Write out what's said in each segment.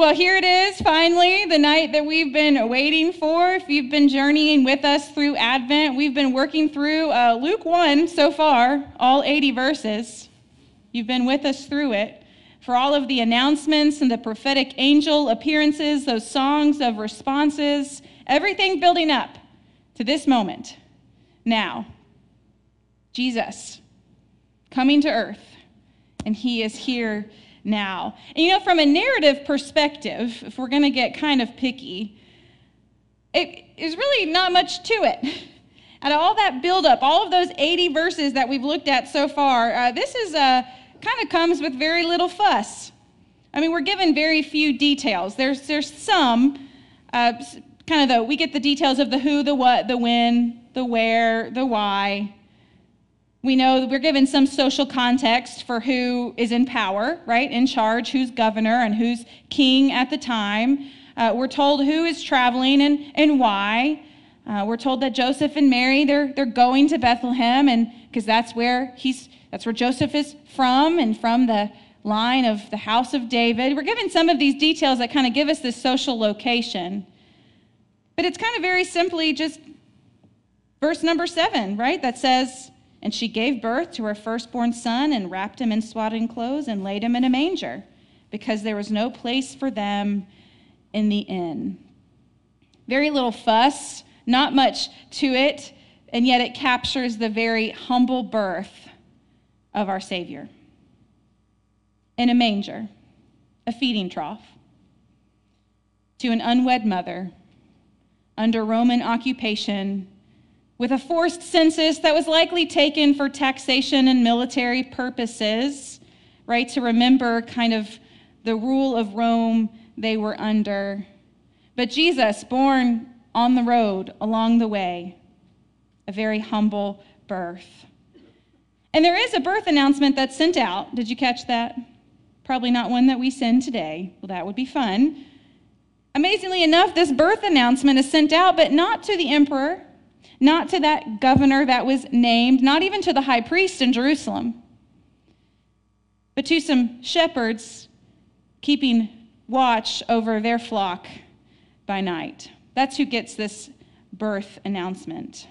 Well, here it is, finally, the night that we've been waiting for. If you've been journeying with us through Advent, we've been working through Luke 1 so far, all 80 verses. You've been with us through it. For all of the announcements and the prophetic angel appearances, those songs of responses, everything building up to this moment. Now, Jesus coming to earth, and he is here now. And you know, from a narrative perspective, if we're going to get kind of picky, it is really not much to it. Out of all that buildup, all of those 80 verses that we've looked at so far, this kind of comes with very little fuss. I mean, we're given very few details. There's some kind of we get the details of the who, the what, the when, the where, the why. We know that we're given some social context for who is in power, right, in charge, who's governor and who's king at the time. We're told who is traveling and why. We're told that Joseph and Mary, they're going to Bethlehem, and because that's where Joseph is from, and from the line of the house of David. We're given some of these details that kind of give us this social location, but it's kind of very simply just verse number 7, right, that says, "And she gave birth to her firstborn son and wrapped him in swaddling clothes and laid him in a manger because there was no place for them in the inn." Very little fuss, not much to it, and yet it captures the very humble birth of our Savior. In a manger, a feeding trough, to an unwed mother, under Roman occupation, with a forced census that was likely taken for taxation and military purposes, right, to remember kind of the rule of Rome they were under. But Jesus, born on the road, along the way, a very humble birth. And there is a birth announcement that's sent out. Did you catch that? Probably not one that we send today. Well, that would be fun. Amazingly enough, this birth announcement is sent out, but not to the emperor, not to that governor that was named, not even to the high priest in Jerusalem, but to some shepherds keeping watch over their flock by night. That's who gets this birth announcement.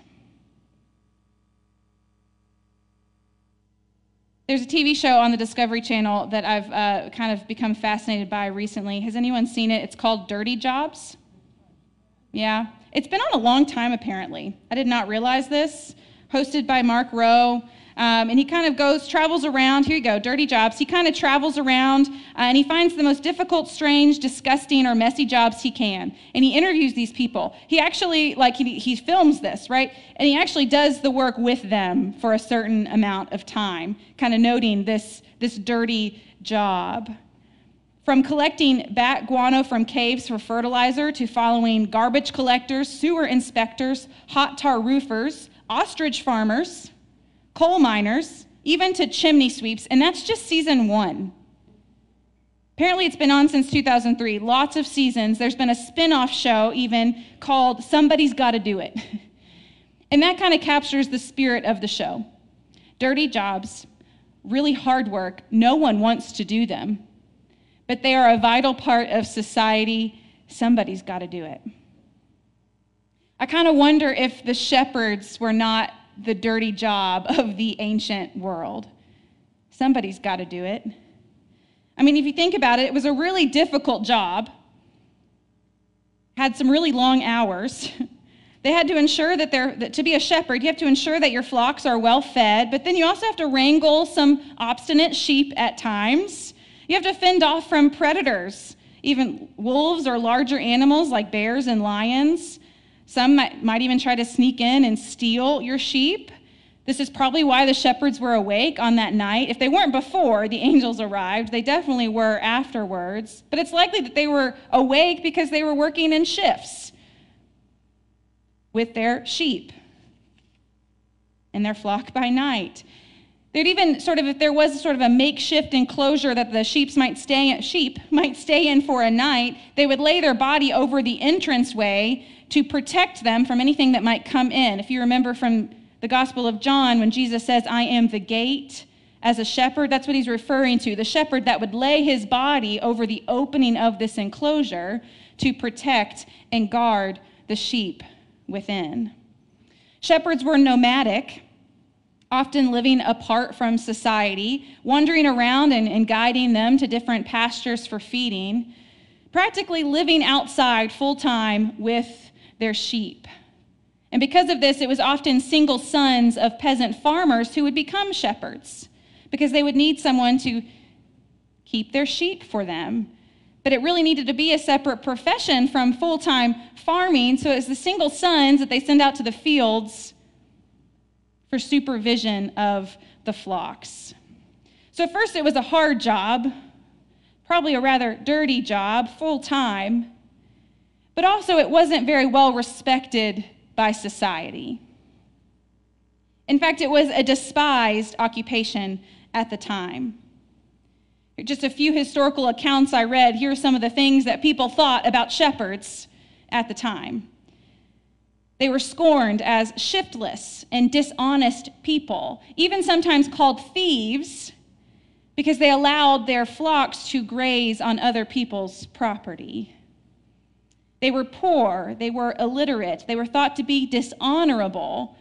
There's a TV show on the Discovery Channel that I've kind of become fascinated by recently. Has anyone seen it? It's called Dirty Jobs. Yeah. It's been on a long time, apparently. I did not realize this. Hosted by Mark Rowe. And he kind of travels around. Here you go, Dirty Jobs. He kind of travels around, and he finds the most difficult, strange, disgusting, or messy jobs he can. And he interviews these people. He actually, he films this, right? And he actually does the work with them for a certain amount of time, kind of noting this dirty job. From collecting bat guano from caves for fertilizer to following garbage collectors, sewer inspectors, hot tar roofers, ostrich farmers, coal miners, even to chimney sweeps, and that's just season 1. Apparently it's been on since 2003, lots of seasons. There's been a spin-off show even called Somebody's Gotta Do It. And that kind of captures the spirit of the show. Dirty jobs, really hard work, no one wants to do them. But they are a vital part of society. Somebody's got to do it. I kind of wonder if the shepherds were not the dirty job of the ancient world. Somebody's got to do it. I mean, if you think about it, it was a really difficult job. Had some really long hours. They had to ensure that to be a shepherd, you have to ensure that your flocks are well fed, but then you also have to wrangle some obstinate sheep at times. You have to fend off from predators, even wolves or larger animals like bears and lions. Some might even try to sneak in and steal your sheep. This is probably why the shepherds were awake on that night. If they weren't before the angels arrived, they definitely were afterwards. But it's likely that they were awake because they were working in shifts with their sheep and their flock by night. There'd even if there was a makeshift enclosure that the sheep might stay in for a night, they would lay their body over the entranceway to protect them from anything that might come in. If you remember from the Gospel of John, when Jesus says, "I am the gate, As a shepherd, that's what he's referring to, the shepherd that would lay his body over the opening of this enclosure to protect and guard the sheep within. Shepherds were nomadic, often living apart from society, wandering around and guiding them to different pastures for feeding, practically living outside full-time with their sheep. And because of this, it was often single sons of peasant farmers who would become shepherds because they would need someone to keep their sheep for them. But it really needed to be a separate profession from full-time farming, so it's the single sons that they send out to the fields for supervision of the flocks. So at first it was a hard job, probably a rather dirty job, full-time, but also it wasn't very well respected by society. In fact, it was a despised occupation at the time. Just a few historical accounts I read, here are some of the things that people thought about shepherds at the time. They were scorned as shiftless and dishonest people, even sometimes called thieves, because they allowed their flocks to graze on other people's property. They were poor, they were illiterate, they were thought to be dishonorable,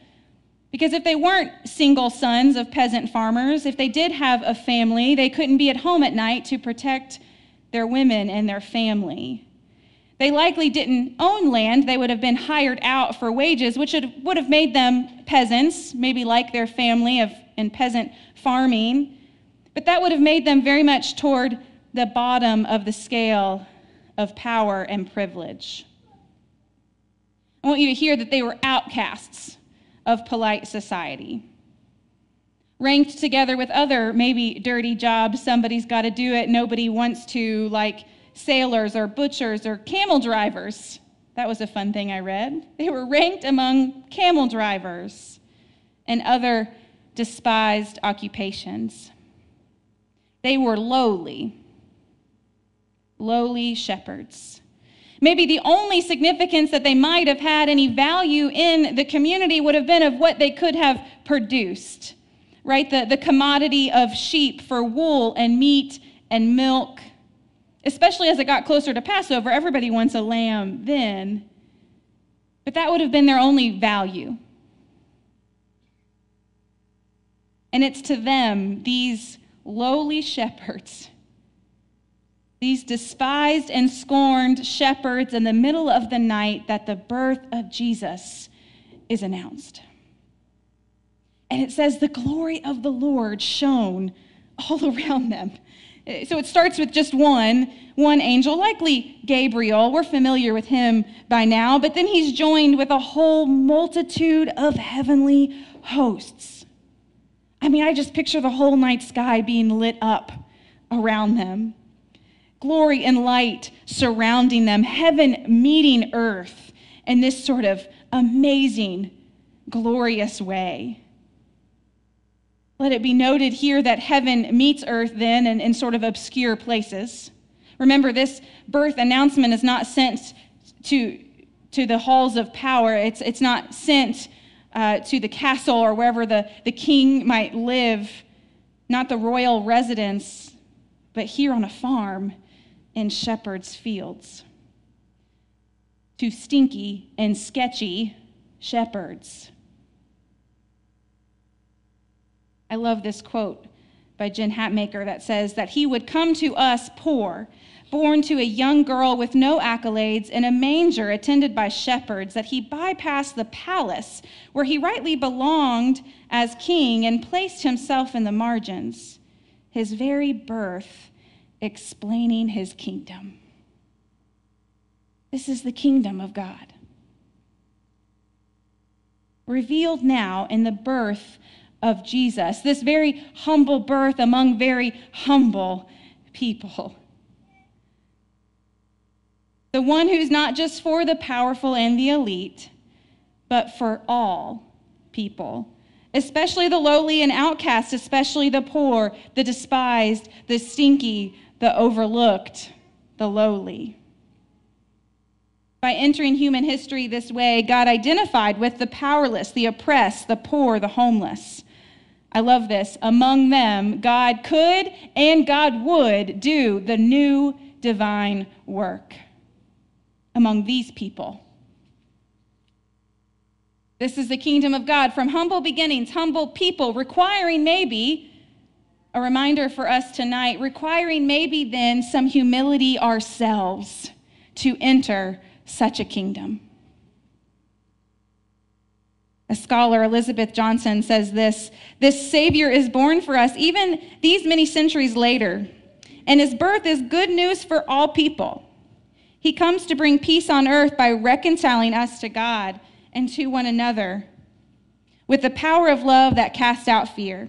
because if they weren't single sons of peasant farmers, if they did have a family, they couldn't be at home at night to protect their women and their family. They likely didn't own land. They would have been hired out for wages, which would have made them peasants, maybe like their family in peasant farming. But that would have made them very much toward the bottom of the scale of power and privilege. I want you to hear that they were outcasts of polite society. Ranked together with other maybe dirty jobs, somebody's got to do it, nobody wants to, like sailors or butchers or camel drivers. That was a fun thing I read. They were ranked among camel drivers and other despised occupations. They were lowly shepherds. Maybe the only significance that they might have had any value in the community would have been of what they could have produced, right? The commodity of sheep for wool and meat and milk, especially as it got closer to Passover. Everybody wants a lamb then, but that would have been their only value. And it's to them, these lowly shepherds, these despised and scorned shepherds in the middle of the night, that the birth of Jesus is announced. And it says the glory of the Lord shone all around them. So it starts with just one angel, likely Gabriel. We're familiar with him by now, but then he's joined with a whole multitude of heavenly hosts. I mean, I just picture the whole night sky being lit up around them. Glory and light surrounding them, heaven meeting earth in this sort of amazing, glorious way. Let it be noted here that heaven meets earth then in sort of obscure places. Remember, this birth announcement is not sent to the halls of power. It's not sent to the castle or wherever the king might live, not the royal residence, but here on a farm in shepherds' fields, to stinky and sketchy shepherds. I love this quote by Jen Hatmaker that says that he would come to us poor, born to a young girl with no accolades in a manger attended by shepherds, that he bypassed the palace where he rightly belonged as king and placed himself in the margins, his very birth explaining his kingdom. This is the kingdom of God, revealed now in the birth of Jesus, this very humble birth among very humble people. The one who's not just for the powerful and the elite, but for all people, especially the lowly and outcast, especially the poor, the despised, the stinky, the overlooked, the lowly. By entering human history this way, God identified with the powerless, the oppressed, the poor, the homeless, I love this. Among them, God could and God would do the new divine work among these people. This is the kingdom of God, from humble beginnings, humble people, requiring maybe a reminder for us tonight, requiring maybe then some humility ourselves to enter such a kingdom. A scholar, Elizabeth Johnson, says this: this Savior is born for us even these many centuries later, and his birth is good news for all people. He comes to bring peace on earth by reconciling us to God and to one another with the power of love that casts out fear.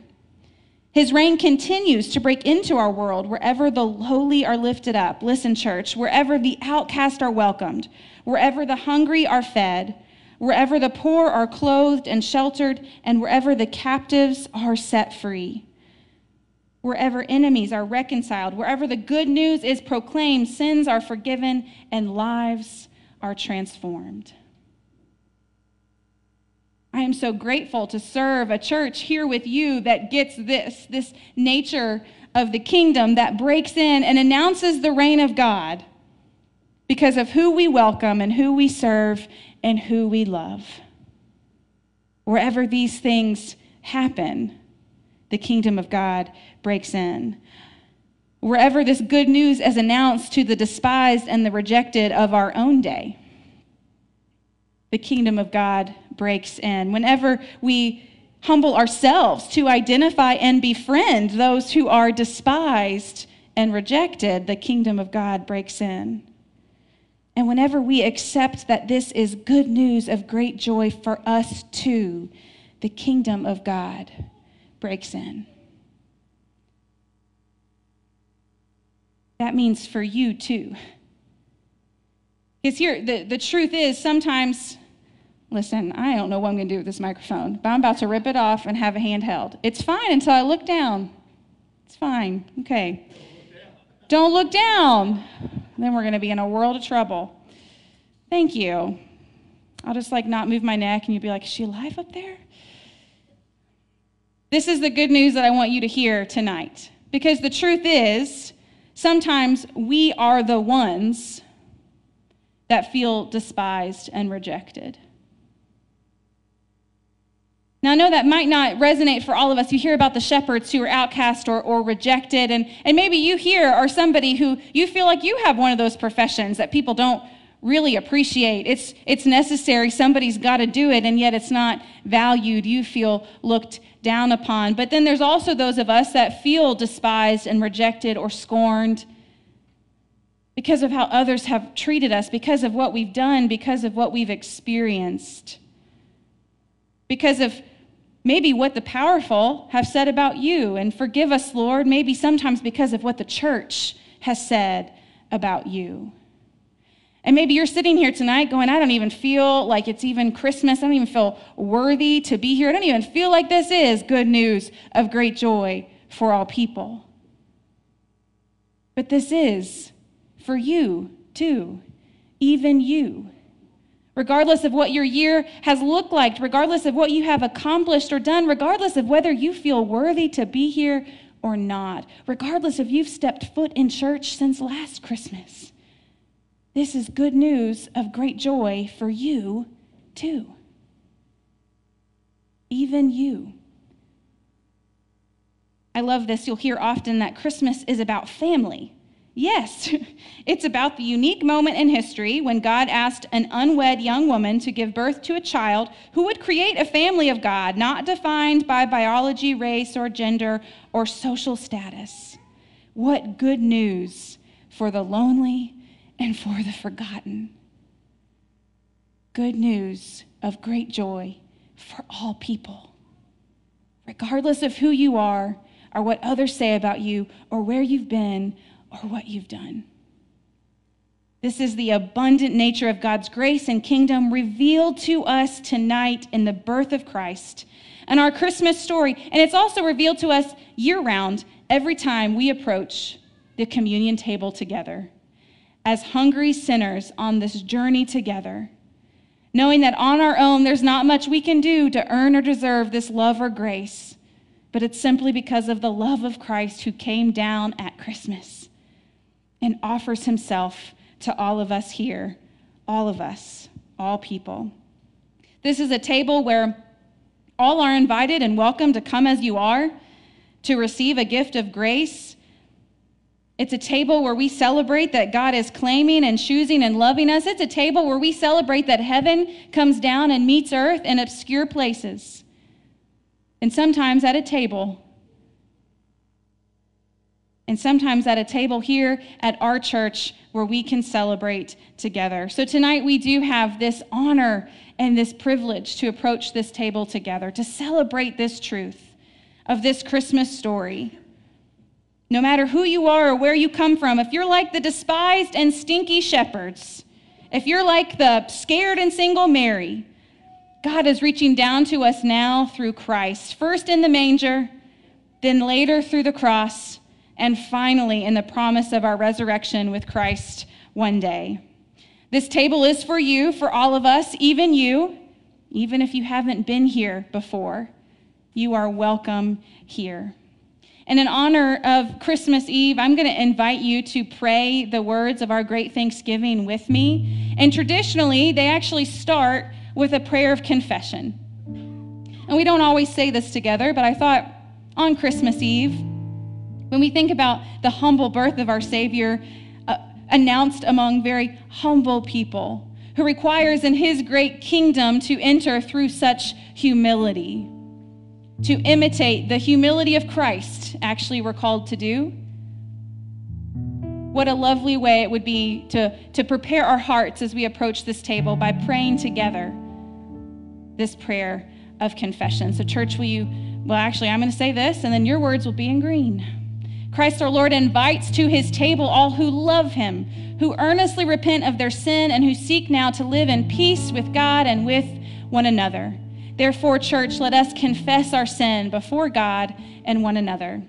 His reign continues to break into our world wherever the lowly are lifted up. Listen, church, wherever the outcast are welcomed, wherever the hungry are fed, wherever the poor are clothed and sheltered, and wherever the captives are set free, wherever enemies are reconciled, wherever the good news is proclaimed, sins are forgiven and lives are transformed. I am so grateful to serve a church here with you that gets this nature of the kingdom that breaks in and announces the reign of God because of who we welcome and who we serve and who we love. Wherever these things happen, the kingdom of God breaks in. Wherever this good news is announced to the despised and the rejected of our own day, the kingdom of God breaks in. Whenever we humble ourselves to identify and befriend those who are despised and rejected, the kingdom of God breaks in. And whenever we accept that this is good news of great joy for us too, the kingdom of God breaks in. That means for you too. Because here, the truth is sometimes, listen, I don't know what I'm going to do with this microphone, but I'm about to rip it off and have a handheld. It's fine until I look down. It's fine. Okay. Don't look down. Then we're going to be in a world of trouble. Thank you. I'll just not move my neck and you'll be like, is she alive up there? This is the good news that I want you to hear tonight. Because the truth is, sometimes we are the ones that feel despised and rejected. Now, I know that might not resonate for all of us. You hear about the shepherds who are outcast or rejected, and maybe you here are somebody who you feel like you have one of those professions that people don't really appreciate. It's necessary. Somebody's got to do it, and yet it's not valued. You feel looked down upon. But then there's also those of us that feel despised and rejected or scorned because of how others have treated us, because of what we've done, because of what we've experienced, because of maybe what the powerful have said about you, and forgive us, Lord, maybe sometimes because of what the church has said about you. And maybe you're sitting here tonight going, I don't even feel like it's even Christmas. I don't even feel worthy to be here. I don't even feel like this is good news of great joy for all people. But this is for you too, even you. Regardless of what your year has looked like, regardless of what you have accomplished or done, regardless of whether you feel worthy to be here or not, regardless if you've stepped foot in church since last Christmas, this is good news of great joy for you too. Even you. I love this. You'll hear often that Christmas is about family. Yes, it's about the unique moment in history when God asked an unwed young woman to give birth to a child who would create a family of God, not defined by biology, race, or gender, or social status. What good news for the lonely and for the forgotten. Good news of great joy for all people, regardless of who you are, or what others say about you, or where you've been, or what you've done. This is the abundant nature of God's grace and kingdom revealed to us tonight in the birth of Christ and our Christmas story. And it's also revealed to us year-round every time we approach the communion table together as hungry sinners on this journey together, knowing that on our own there's not much we can do to earn or deserve this love or grace, but it's simply because of the love of Christ who came down at Christmas and offers himself to all of us here, all of us, all people. This is a table where all are invited and welcome to come as you are, to receive a gift of grace. It's a table where we celebrate that God is claiming and choosing and loving us. It's a table where we celebrate that heaven comes down and meets earth in obscure places. And sometimes at a table. And sometimes at a table here at our church where we can celebrate together. So tonight we do have this honor and this privilege to approach this table together, to celebrate this truth of this Christmas story. No matter who you are or where you come from, if you're like the despised and stinky shepherds, if you're like the scared and single Mary, God is reaching down to us now through Christ, first in the manger, then later through the cross, and finally in the promise of our resurrection with Christ one day. This table is for you, for all of us, even you, even if you haven't been here before. You are welcome here. And in honor of Christmas Eve, I'm going to invite you to pray the words of our Great Thanksgiving with me. And traditionally, they actually start with a prayer of confession. And we don't always say this together, but I thought on Christmas Eve, when we think about the humble birth of our Savior, announced among very humble people, who requires in his great kingdom to enter through such humility. To imitate the humility of Christ, actually we're called to do. What a lovely way it would be to prepare our hearts as we approach this table by praying together this prayer of confession. So church, I'm going to say this, and then your words will be in green. Christ our Lord invites to his table all who love him, who earnestly repent of their sin, and who seek now to live in peace with God and with one another. Therefore, church, let us confess our sin before God and one another.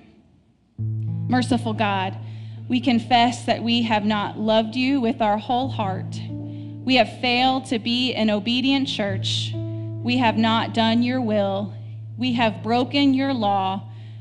Merciful God, we confess that we have not loved you with our whole heart. We have failed to be an obedient church. We have not done your will. We have broken your law.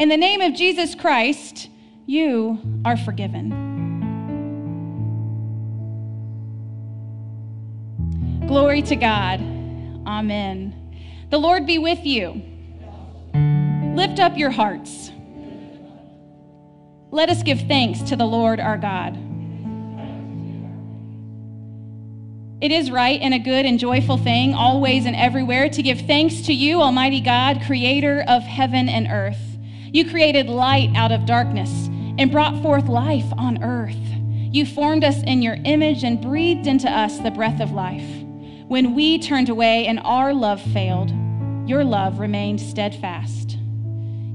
In the name of Jesus Christ, you are forgiven. Glory to God. Amen. The Lord be with you. Lift up your hearts. Let us give thanks to the Lord our God. It is right and a good and joyful thing, always and everywhere, to give thanks to you, Almighty God, creator of heaven and earth. You created light out of darkness and brought forth life on earth. You formed us in your image and breathed into us the breath of life. When we turned away and our love failed, your love remained steadfast.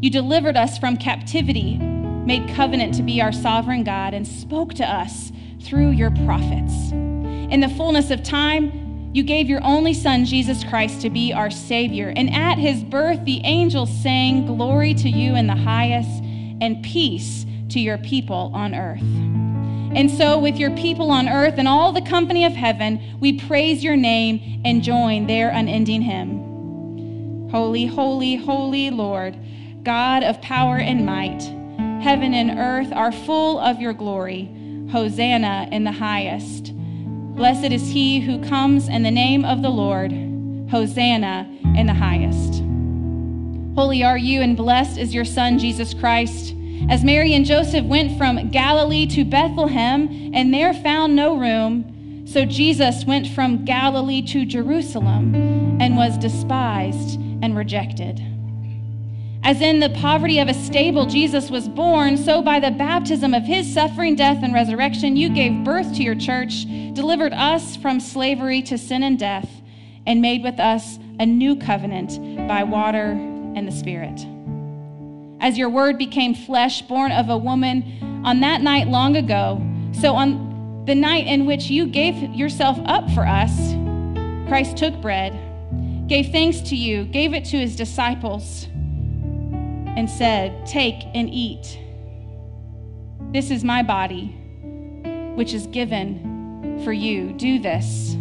You delivered us from captivity, made covenant to be our sovereign God, and spoke to us through your prophets. In the fullness of time, you gave your only Son, Jesus Christ, to be our Savior. And at his birth, the angels sang, "Glory to you in the highest, and peace to your people on earth." And so with your people on earth and all the company of heaven, we praise your name and join their unending hymn. Holy, holy, holy Lord, God of power and might, heaven and earth are full of your glory. Hosanna in the highest. Blessed is he who comes in the name of the Lord. Hosanna in the highest. Holy are you and blessed is your Son, Jesus Christ. As Mary and Joseph went from Galilee to Bethlehem, and there found no room, so Jesus went from Galilee to Jerusalem and was despised and rejected. As in the poverty of a stable Jesus was born, so by the baptism of his suffering, death, and resurrection, you gave birth to your church, delivered us from slavery to sin and death, and made with us a new covenant by water and the Spirit. as your word became flesh, born of a woman, on that night long ago. So on the night in which you gave yourself up for us, Christ took bread, gave thanks to you, gave it to his disciples, and said, "Take and eat. This is my body, which is given for you. Do this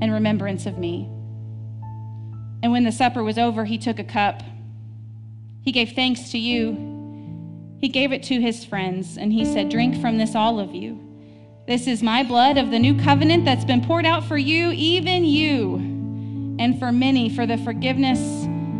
in remembrance of me." And when the supper was over, he took a cup. He gave thanks to you. He gave it to his friends, and he said, "Drink from this, all of you. This is my blood of the new covenant that's been poured out for you, even you, and for many, for the forgiveness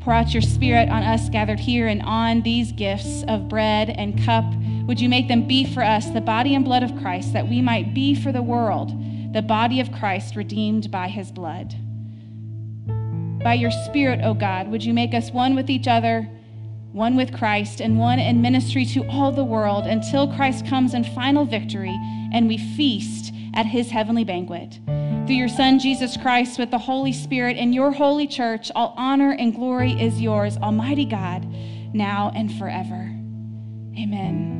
Pour out your spirit on us gathered here and on these gifts of bread and cup. Would you make them be for us the body and blood of Christ, that we might be for the world the body of Christ redeemed by his blood. By your spirit, O God, would you make us one with each other, one with Christ, and one in ministry to all the world, until Christ comes in final victory and we feast at his heavenly banquet. Through your Son, Jesus Christ, with the Holy Spirit and your holy church, all honor and glory is yours, Almighty God, now and forever. Amen.